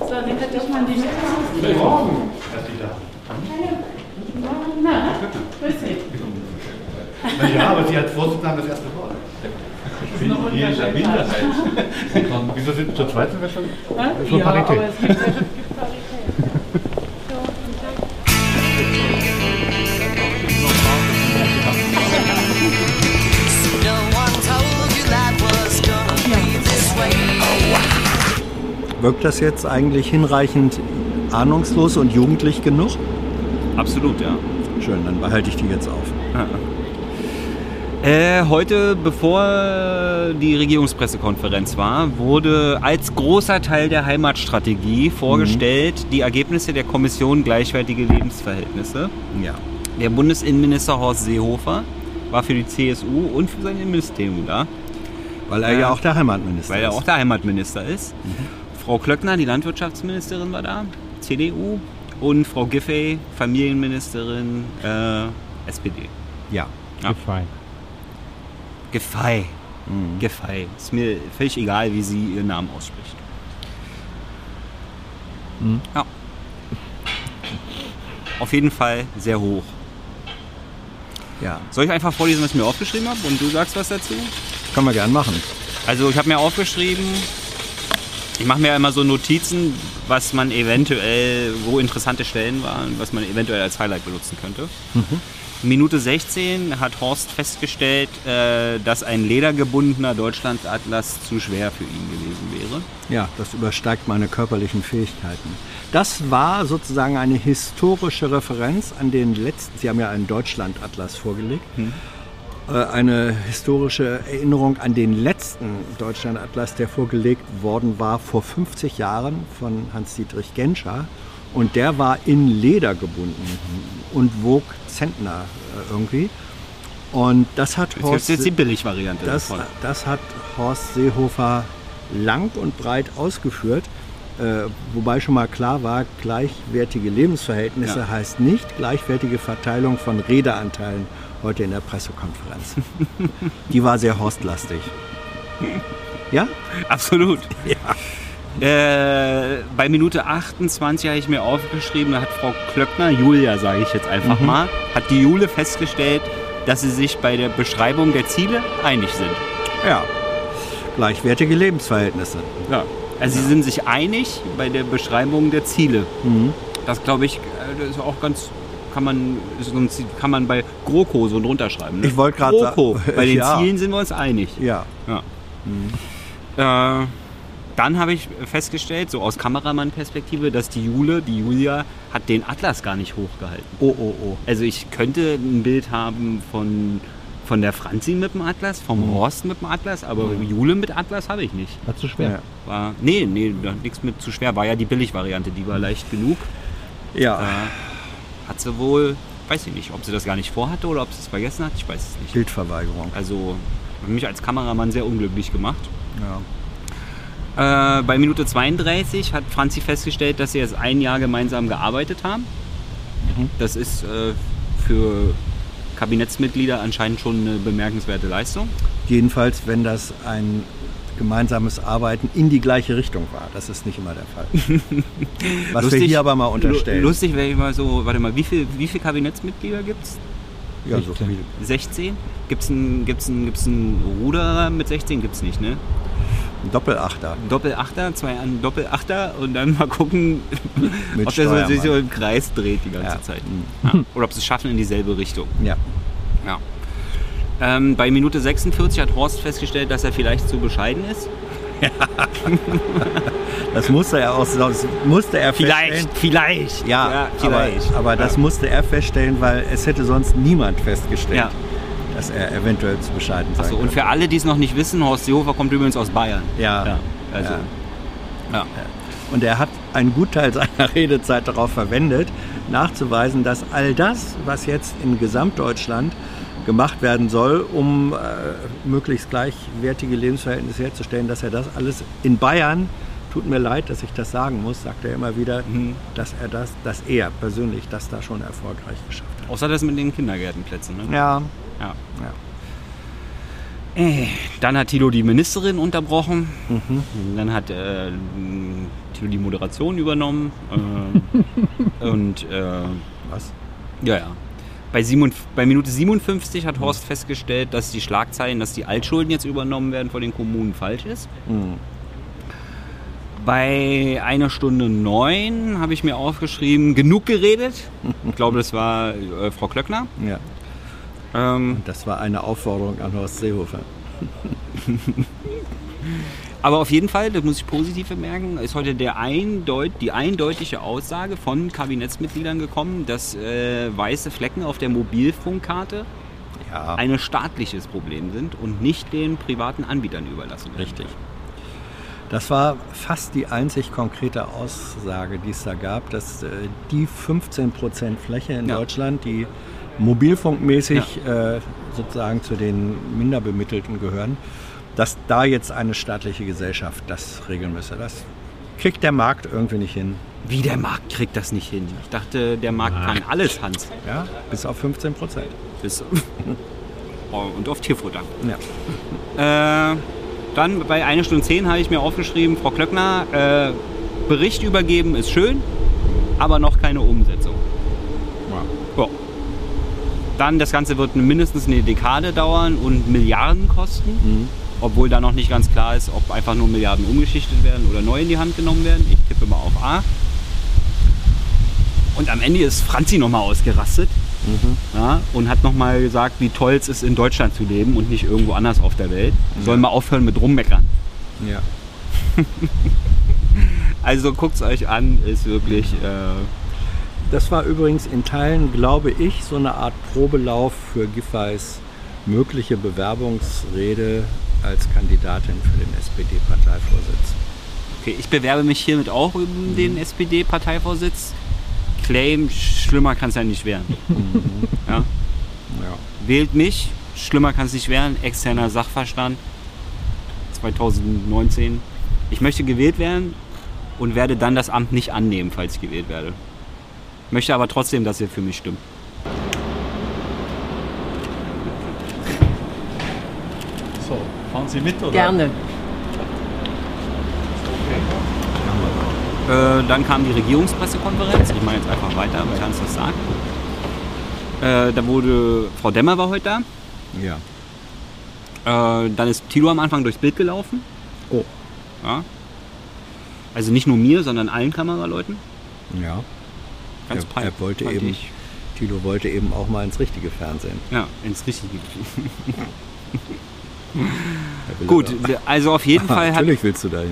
So, dann hätte ich mal die Mitte. Guten Morgen, Herr Dieter. Hallo. Guten Morgen. Na, grüß Sie. Ja, aber Sie als Vorsitzende haben das erste Wort. Ich bin hier in der Minderheit. Wieso sind zur zweiten wir schon? Schon ja, Parität. Aber es gibt Parität. Wirkt das jetzt eigentlich hinreichend ahnungslos und jugendlich genug? Absolut, ja. Schön, dann behalte ich die jetzt auf. Heute, bevor die Regierungspressekonferenz war, wurde als großer Teil der Heimatstrategie vorgestellt, die Ergebnisse der Kommission Gleichwertige Lebensverhältnisse. Ja. Der Bundesinnenminister Horst Seehofer war für die CSU und für sein Innenministerium da. Weil er ja auch der Heimatminister ist. Frau Klöckner, die Landwirtschaftsministerin, war da, CDU, und Frau Giffey, Familienministerin, SPD. Ja, ja. Giffey. Giffey. Ist mir völlig egal, wie sie ihren Namen ausspricht. Ja. Auf jeden Fall sehr hoch. Ja. Soll ich einfach vorlesen, was ich mir aufgeschrieben habe und du sagst was dazu? Können wir gern machen. Also ich habe mir aufgeschrieben, ich mache mir ja immer so Notizen, was man eventuell, wo interessante Stellen waren, was man eventuell als Highlight benutzen könnte. Minute 16 hat Horst festgestellt, dass ein ledergebundener Deutschlandatlas zu schwer für ihn gewesen wäre. Ja, das übersteigt meine körperlichen Fähigkeiten. Das war sozusagen eine historische Referenz an den letzten, Sie haben ja einen Deutschlandatlas vorgelegt, eine historische Erinnerung an den letzten Deutschlandatlas, der vorgelegt worden war vor 50 Jahren von Hans-Dietrich Genscher. Und der war in Leder gebunden und wog Zentner irgendwie. Und das hat Horst, jetzt die Billigvariante davon. Das hat Horst Seehofer lang und breit ausgeführt, wobei schon mal klar war, gleichwertige Lebensverhältnisse heißt nicht gleichwertige Verteilung von Redeanteilen heute in der Pressekonferenz. Die war sehr horstlastig. Ja? Absolut. Ja. Bei Minute 28 habe ich mir aufgeschrieben, da hat Frau Klöckner, Julia sage ich jetzt einfach mal, hat die Jule festgestellt, dass sie sich bei der Beschreibung der Ziele einig sind. Ja, gleichwertige Lebensverhältnisse. Ja, also sie sind sich einig bei der Beschreibung der Ziele. Das glaube ich, das ist auch ganz... Kann man bei GroKo so drunter schreiben. Ne? Ich wollte gerade sagen. Bei den Zielen sind wir uns einig. Ja. Dann habe ich festgestellt, so aus Kameramann-Perspektive, dass die Julia, hat den Atlas gar nicht hochgehalten. Oh. Also ich könnte ein Bild haben von der Franzi mit dem Atlas, vom Horst mit dem Atlas, aber Jule mit Atlas habe ich nicht. War zu schwer. Nee, nichts mit zu schwer. War ja die Billigvariante, die war leicht genug. Ja. Hat sie wohl, weiß ich nicht, ob sie das gar nicht vorhatte oder ob sie es vergessen hat, ich weiß es nicht. Bildverweigerung. Also mich als Kameramann sehr unglücklich gemacht. Ja. Bei Minute 32 hat Franzi festgestellt, dass sie jetzt ein Jahr gemeinsam gearbeitet haben. Das ist für Kabinettsmitglieder anscheinend schon eine bemerkenswerte Leistung. Jedenfalls, wenn das ein gemeinsames Arbeiten in die gleiche Richtung war. Das ist nicht immer der Fall. Was lustig, wir hier aber mal unterstellen. Lustig wäre immer so, warte mal, wie viel Kabinettsmitglieder gibt es? Ja, 16. So viel. 16? Gibt's einen Ruderer mit 16? Gibt's nicht, ne? Ein Doppelachter. Doppelachter und dann mal gucken, ob der sich so im Kreis dreht die ganze Zeit. Ja. Oder ob sie es schaffen in dieselbe Richtung. Ja. Bei Minute 46 hat Horst festgestellt, dass er vielleicht zu bescheiden ist. Ja. Das musste er auch. Das musste er feststellen. Vielleicht. Ja, vielleicht. Aber das musste er feststellen, weil es hätte sonst niemand festgestellt, dass er eventuell zu bescheiden sei. Achso, und für alle, die es noch nicht wissen, Horst Seehofer kommt übrigens aus Bayern. Ja. Und er hat einen Gutteil seiner Redezeit darauf verwendet, nachzuweisen, dass all das, was jetzt in Gesamtdeutschland gemacht werden soll, um möglichst gleichwertige Lebensverhältnisse herzustellen, dass er das alles in Bayern, tut mir leid, dass ich das sagen muss, sagt er immer wieder, dass er persönlich das da schon erfolgreich geschafft hat. Außer das mit den Kindergärtenplätzen, ne? Ja. Dann hat Tilo die Ministerin unterbrochen. Mhm. Dann hat Tilo die Moderation übernommen. Und was? Ja, ja. Bei Minute 57 hat Horst festgestellt, dass die Schlagzeilen, dass die Altschulden jetzt übernommen werden von den Kommunen, falsch ist. Mhm. Bei 1:09 habe ich mir aufgeschrieben, genug geredet. Ich glaube, das war Frau Klöckner. Ja. Das war eine Aufforderung an Horst Seehofer. Aber auf jeden Fall, das muss ich positiv bemerken, ist heute die eindeutige Aussage von Kabinettsmitgliedern gekommen, dass weiße Flecken auf der Mobilfunkkarte ein staatliches Problem sind und nicht den privaten Anbietern überlassen werden. Richtig. Das war fast die einzig konkrete Aussage, die es da gab, dass die 15% Fläche in Deutschland, die mobilfunkmäßig sozusagen zu den Minderbemittelten gehören, dass da jetzt eine staatliche Gesellschaft das regeln müsse. Das kriegt der Markt irgendwie nicht hin. Wie, der Markt kriegt das nicht hin? Ich dachte, der Markt kann alles, Hans. Ja, bis auf 15%. Und auf Tierfutter. Ja. Dann bei 1:10 habe ich mir aufgeschrieben, Frau Klöckner, Bericht übergeben ist schön, aber noch keine Umsetzung. Ja. Dann, das Ganze wird mindestens eine Dekade dauern und Milliarden kosten, obwohl da noch nicht ganz klar ist, ob einfach nur Milliarden umgeschichtet werden oder neu in die Hand genommen werden. Ich tippe mal auf A. Und am Ende ist Franzi nochmal ausgerastet und hat nochmal gesagt, wie toll es ist, in Deutschland zu leben und nicht irgendwo anders auf der Welt. Sollen wir aufhören mit Rummeckern. Ja. Also guckt es euch an, ist wirklich... Das war übrigens in Teilen, glaube ich, so eine Art Probelauf für Giffeys mögliche Bewerbungsrede als Kandidatin für den SPD-Parteivorsitz. Okay, ich bewerbe mich hiermit auch um den SPD-Parteivorsitz. Claim, schlimmer kann es ja nicht werden. Ja? Ja. Wählt mich, schlimmer kann es nicht werden. Externer Sachverstand 2019. Ich möchte gewählt werden und werde dann das Amt nicht annehmen, falls ich gewählt werde. Möchte aber trotzdem, dass ihr für mich stimmt. So, fahren Sie mit, oder? Gerne. Okay. Dann kam die Regierungspressekonferenz. Ich mache jetzt einfach weiter, weil Hans das sagt. Da wurde... Frau Demmer war heute da. Ja. Dann ist Tilo am Anfang durchs Bild gelaufen. Oh. Ja. Also nicht nur mir, sondern allen Kameraleuten. Ja. Ganz peinlich. Tilo wollte eben auch mal ins richtige Fernsehen. Ja, ins richtige Gut, also auf jeden Fall hat... Natürlich willst du dahin.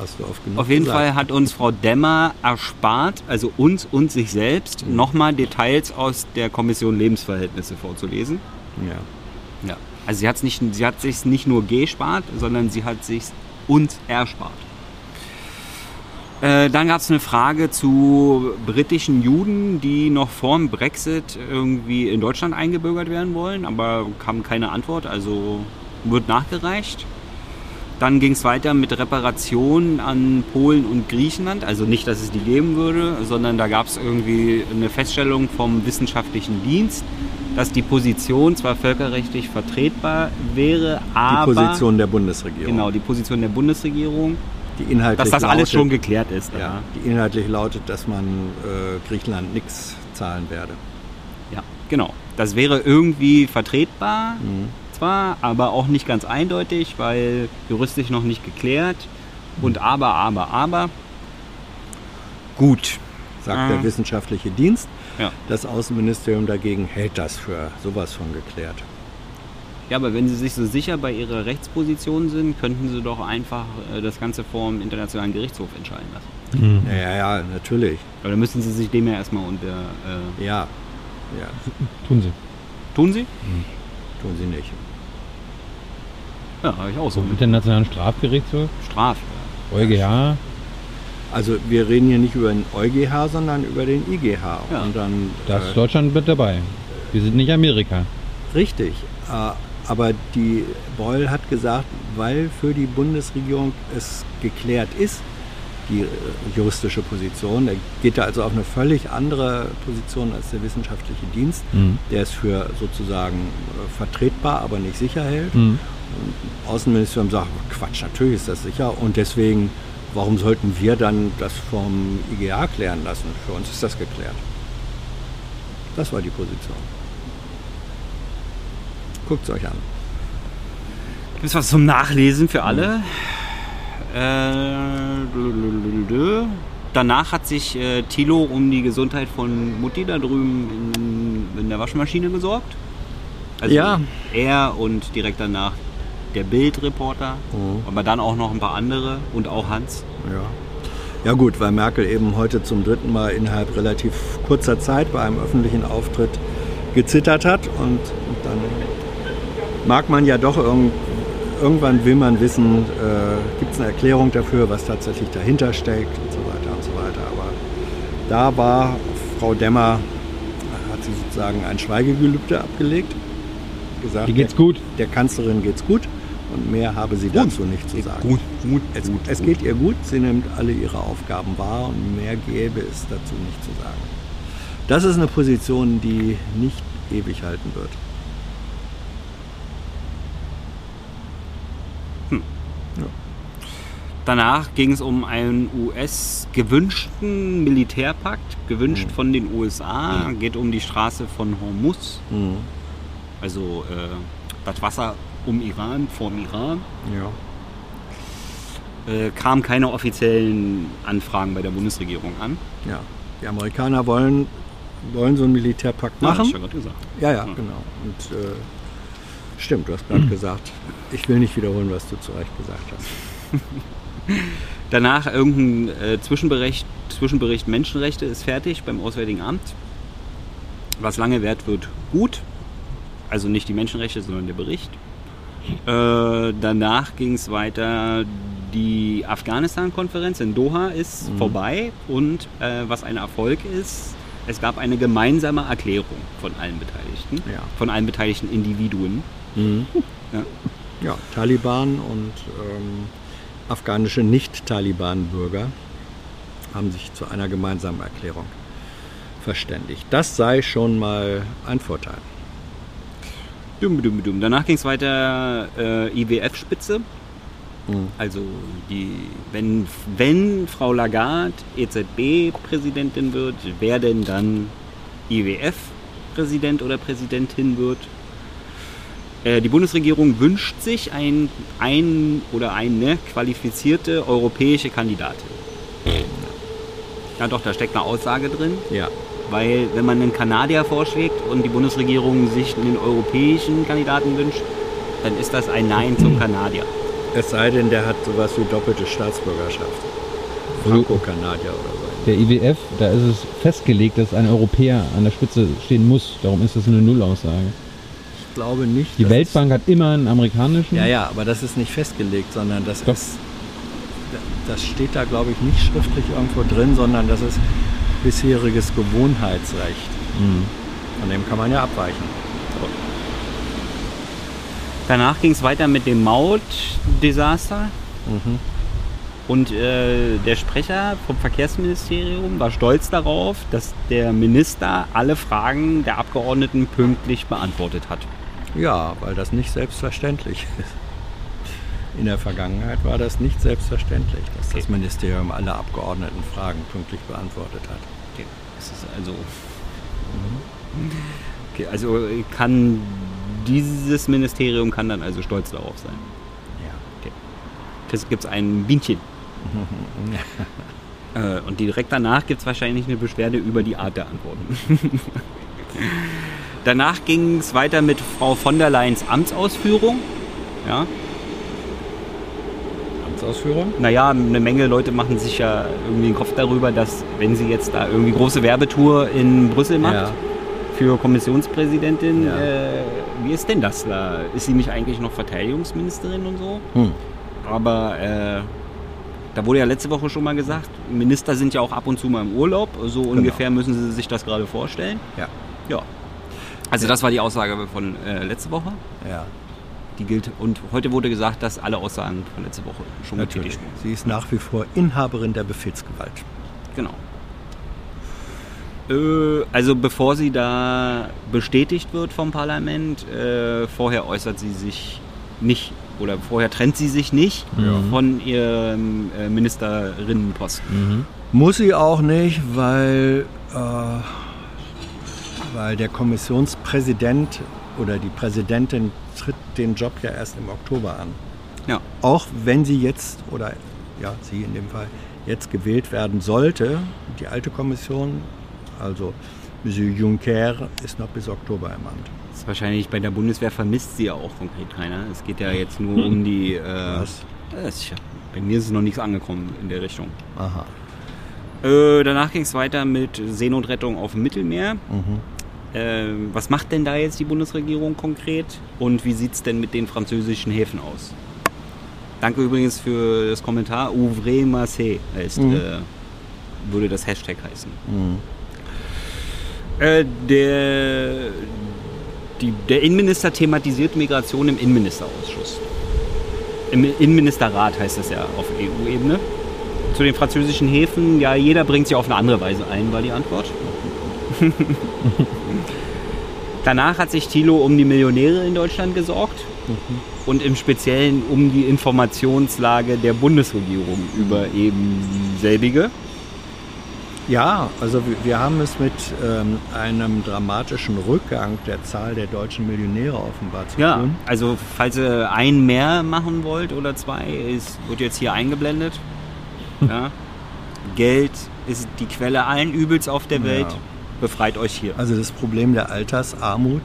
Hast du oft genug auf jeden gesagt. Fall hat uns Frau Demmer erspart, also uns und sich selbst, nochmal Details aus der Kommission Lebensverhältnisse vorzulesen. Ja. Ja. Also sie hat sich nicht nur gespart, sondern sie hat sich uns erspart. Dann gab es eine Frage zu britischen Juden, die noch vor dem Brexit irgendwie in Deutschland eingebürgert werden wollen, aber kam keine Antwort, also wird nachgereicht. Dann ging es weiter mit Reparationen an Polen und Griechenland, also nicht, dass es die geben würde, sondern da gab es irgendwie eine Feststellung vom wissenschaftlichen Dienst, dass die Position zwar völkerrechtlich vertretbar wäre, aber... Die Position der Bundesregierung. Genau, die Position der Bundesregierung. Dass das alles schon geklärt ist. Ja, die inhaltlich lautet, dass man Griechenland nichts zahlen werde. Ja, genau. Das wäre irgendwie vertretbar, zwar, aber auch nicht ganz eindeutig, weil juristisch noch nicht geklärt. Und aber. Gut. Sagt der wissenschaftliche Dienst. Ja. Das Außenministerium dagegen hält das für sowas von geklärt. Ja, aber wenn Sie sich so sicher bei Ihrer Rechtsposition sind, könnten Sie doch einfach das Ganze vor dem Internationalen Gerichtshof entscheiden lassen. Mhm. Ja, natürlich. Aber dann müssen Sie sich dem ja erstmal unter... Ja. Tun Sie. Tun Sie? Mhm. Tun Sie nicht. Ja, habe ich auch so. Im Internationalen Strafgerichtshof? EuGH? Also wir reden hier nicht über den EuGH, sondern über den IGH. Ja. Und dann, das ist Deutschland mit dabei. Wir sind nicht Amerika. Richtig. Aber die Beul hat gesagt, weil für die Bundesregierung es geklärt ist, die juristische Position, der geht da also auf eine völlig andere Position als der wissenschaftliche Dienst, der es für sozusagen vertretbar, aber nicht sicher hält. Außenministerium sagt, Quatsch, natürlich ist das sicher. Und deswegen, warum sollten wir dann das vom IGA klären lassen? Für uns ist das geklärt. Das war die Position. Guckt es euch an. Gibt es was zum Nachlesen für alle? Danach hat sich Tilo um die Gesundheit von Mutti da drüben in der Waschmaschine gesorgt. Also ja. Er und direkt danach der Bild-Reporter, aber dann auch noch ein paar andere und auch Hans. Ja gut, weil Merkel eben heute zum 3. Mal innerhalb relativ kurzer Zeit bei einem öffentlichen Auftritt gezittert hat. Und dann mag man ja doch irgendwann will man wissen, gibt es eine Erklärung dafür, was tatsächlich dahinter steckt und so weiter und so weiter. Aber da war Frau Demmer, hat sie sozusagen ein Schweigegelübde abgelegt. Gesagt, die geht's gut. Der Kanzlerin geht's gut. Und mehr habe sie dazu nicht zu sagen. Es geht ihr gut, sie nimmt alle ihre Aufgaben wahr und mehr gäbe es dazu nicht zu sagen. Das ist eine Position, die nicht ewig halten wird. Ja. Danach ging es um einen US-gewünschten Militärpakt, gewünscht von den USA. Geht um die Straße von Hormuz, also das Wasser vom Iran. Ja. Kamen keine offiziellen Anfragen bei der Bundesregierung an. Ja. Die Amerikaner wollen so einen Militärpakt machen. Das hast du ja gerade gesagt. Ja, genau. Und, stimmt, du hast gerade gesagt. Ich will nicht wiederholen, was du zu Recht gesagt hast. Danach irgendein Zwischenbericht Menschenrechte ist fertig beim Auswärtigen Amt. Was lange währt, wird gut. Also nicht die Menschenrechte, sondern der Bericht. Danach ging es weiter. Die Afghanistan-Konferenz in Doha ist vorbei. Und was ein Erfolg ist, es gab eine gemeinsame Erklärung von allen Beteiligten, von allen beteiligten Individuen. Ja, Taliban und afghanische Nicht-Taliban-Bürger haben sich zu einer gemeinsamen Erklärung verständigt. Das sei schon mal ein Vorteil. Danach ging es weiter IWF-Spitze. Also wenn Frau Lagarde EZB-Präsidentin wird, wer denn dann IWF-Präsident oder Präsidentin wird? Die Bundesregierung wünscht sich eine qualifizierte europäische Kandidatin. Ja doch, da steckt eine Aussage drin. Ja. Weil wenn man einen Kanadier vorschlägt und die Bundesregierung sich einen europäischen Kandidaten wünscht, dann ist das ein Nein zum Kanadier. Es sei denn, der hat sowas wie doppelte Staatsbürgerschaft. Franco-Kanadier oder so. Der IWF, da ist es festgelegt, dass ein Europäer an der Spitze stehen muss. Darum ist das eine Nullaussage. Ich glaube nicht. Die Weltbank hat immer einen amerikanischen. Ja, aber das ist nicht festgelegt, sondern das steht da, glaube ich, nicht schriftlich irgendwo drin, sondern das ist bisheriges Gewohnheitsrecht. Von dem kann man ja abweichen. So. Danach ging es weiter mit dem Mautdesaster. Und der Sprecher vom Verkehrsministerium war stolz darauf, dass der Minister alle Fragen der Abgeordneten pünktlich beantwortet hat. Ja, weil das nicht selbstverständlich ist. In der Vergangenheit war das nicht selbstverständlich, dass das Ministerium alle Abgeordnetenfragen pünktlich beantwortet hat. Okay. Das ist also... Okay, also dieses Ministerium kann dann also stolz darauf sein. Ja. Okay. Das gibt es ein Bienchen. Und direkt danach gibt es wahrscheinlich eine Beschwerde über die Art der Antworten. Danach ging es weiter mit Frau von der Leyens Amtsausführung. Ja. Amtsausführung? Naja, eine Menge Leute machen sich ja irgendwie den Kopf darüber, dass wenn sie jetzt da irgendwie große Werbetour in Brüssel macht, für Kommissionspräsidentin, wie ist denn das da? Ist sie nicht eigentlich noch Verteidigungsministerin und so? Aber da wurde ja letzte Woche schon mal gesagt, Minister sind ja auch ab und zu mal im Urlaub, so ungefähr müssen sie sich das gerade vorstellen. Ja. Also das war die Aussage von letzte Woche. Ja. Die gilt, und heute wurde gesagt, dass alle Aussagen von letzte Woche schon betätigt wurden. Sie ist nach wie vor Inhaberin der Befehlsgewalt. Genau. Also bevor sie da bestätigt wird vom Parlament, vorher äußert sie sich nicht, oder vorher trennt sie sich nicht von ihrem Ministerinnenposten. Mhm. Muss sie auch nicht, weil der Kommissionspräsident oder die Präsidentin tritt den Job ja erst im Oktober an. Ja. Auch wenn sie jetzt, oder ja, sie in dem Fall, jetzt gewählt werden sollte, die alte Kommission, also Monsieur Juncker ist noch bis Oktober im Amt. Das ist wahrscheinlich bei der Bundeswehr, vermisst sie ja auch konkret keiner. Es geht ja jetzt nur um die... Was? Bei mir ist es noch nichts angekommen in der Richtung. Aha. Danach ging es weiter mit Seenotrettung auf dem Mittelmeer. Mhm. Was macht denn da jetzt die Bundesregierung konkret? Und wie sieht es denn mit den französischen Häfen aus? Danke übrigens für das Kommentar. Ouvrez Marseille heißt, würde das Hashtag heißen. Mhm. Der Innenminister thematisiert Migration im Innenministerausschuss. Im Innenministerrat heißt das ja auf EU-Ebene. Zu den französischen Häfen, ja, jeder bringt sie auf eine andere Weise ein, war die Antwort. Danach hat sich Thilo um die Millionäre in Deutschland gesorgt und im Speziellen um die Informationslage der Bundesregierung über eben selbige. Ja, also wir haben es mit einem dramatischen Rückgang der Zahl der deutschen Millionäre offenbar zu tun. Ja, also falls ihr einen mehr machen wollt oder zwei, wird jetzt hier eingeblendet. Ja. Geld ist die Quelle allen Übels auf der Welt. Ja. Befreit euch hier. Also das Problem der Altersarmut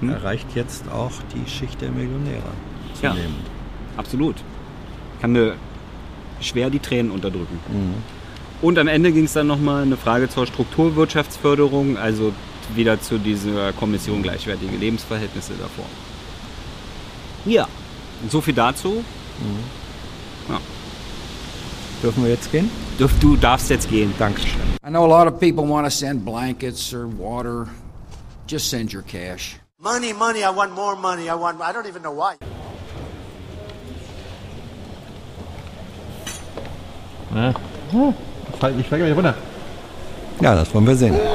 erreicht jetzt auch die Schicht der Millionäre zunehmend. Ja, absolut. Kann mir schwer die Tränen unterdrücken. Mhm. Und am Ende ging es dann nochmal eine Frage zur Strukturwirtschaftsförderung, also wieder zu dieser Kommission gleichwertige Lebensverhältnisse davor. Ja, und so viel dazu. Mhm. Ja. Dürfen wir jetzt gehen? Du darfst jetzt gehen. Dankeschön. I know a lot of people want to send blankets or water. Just send your cash. Money, I want more money. I don't even know why. Ich steige gleich runter. Ja, das wollen wir sehen.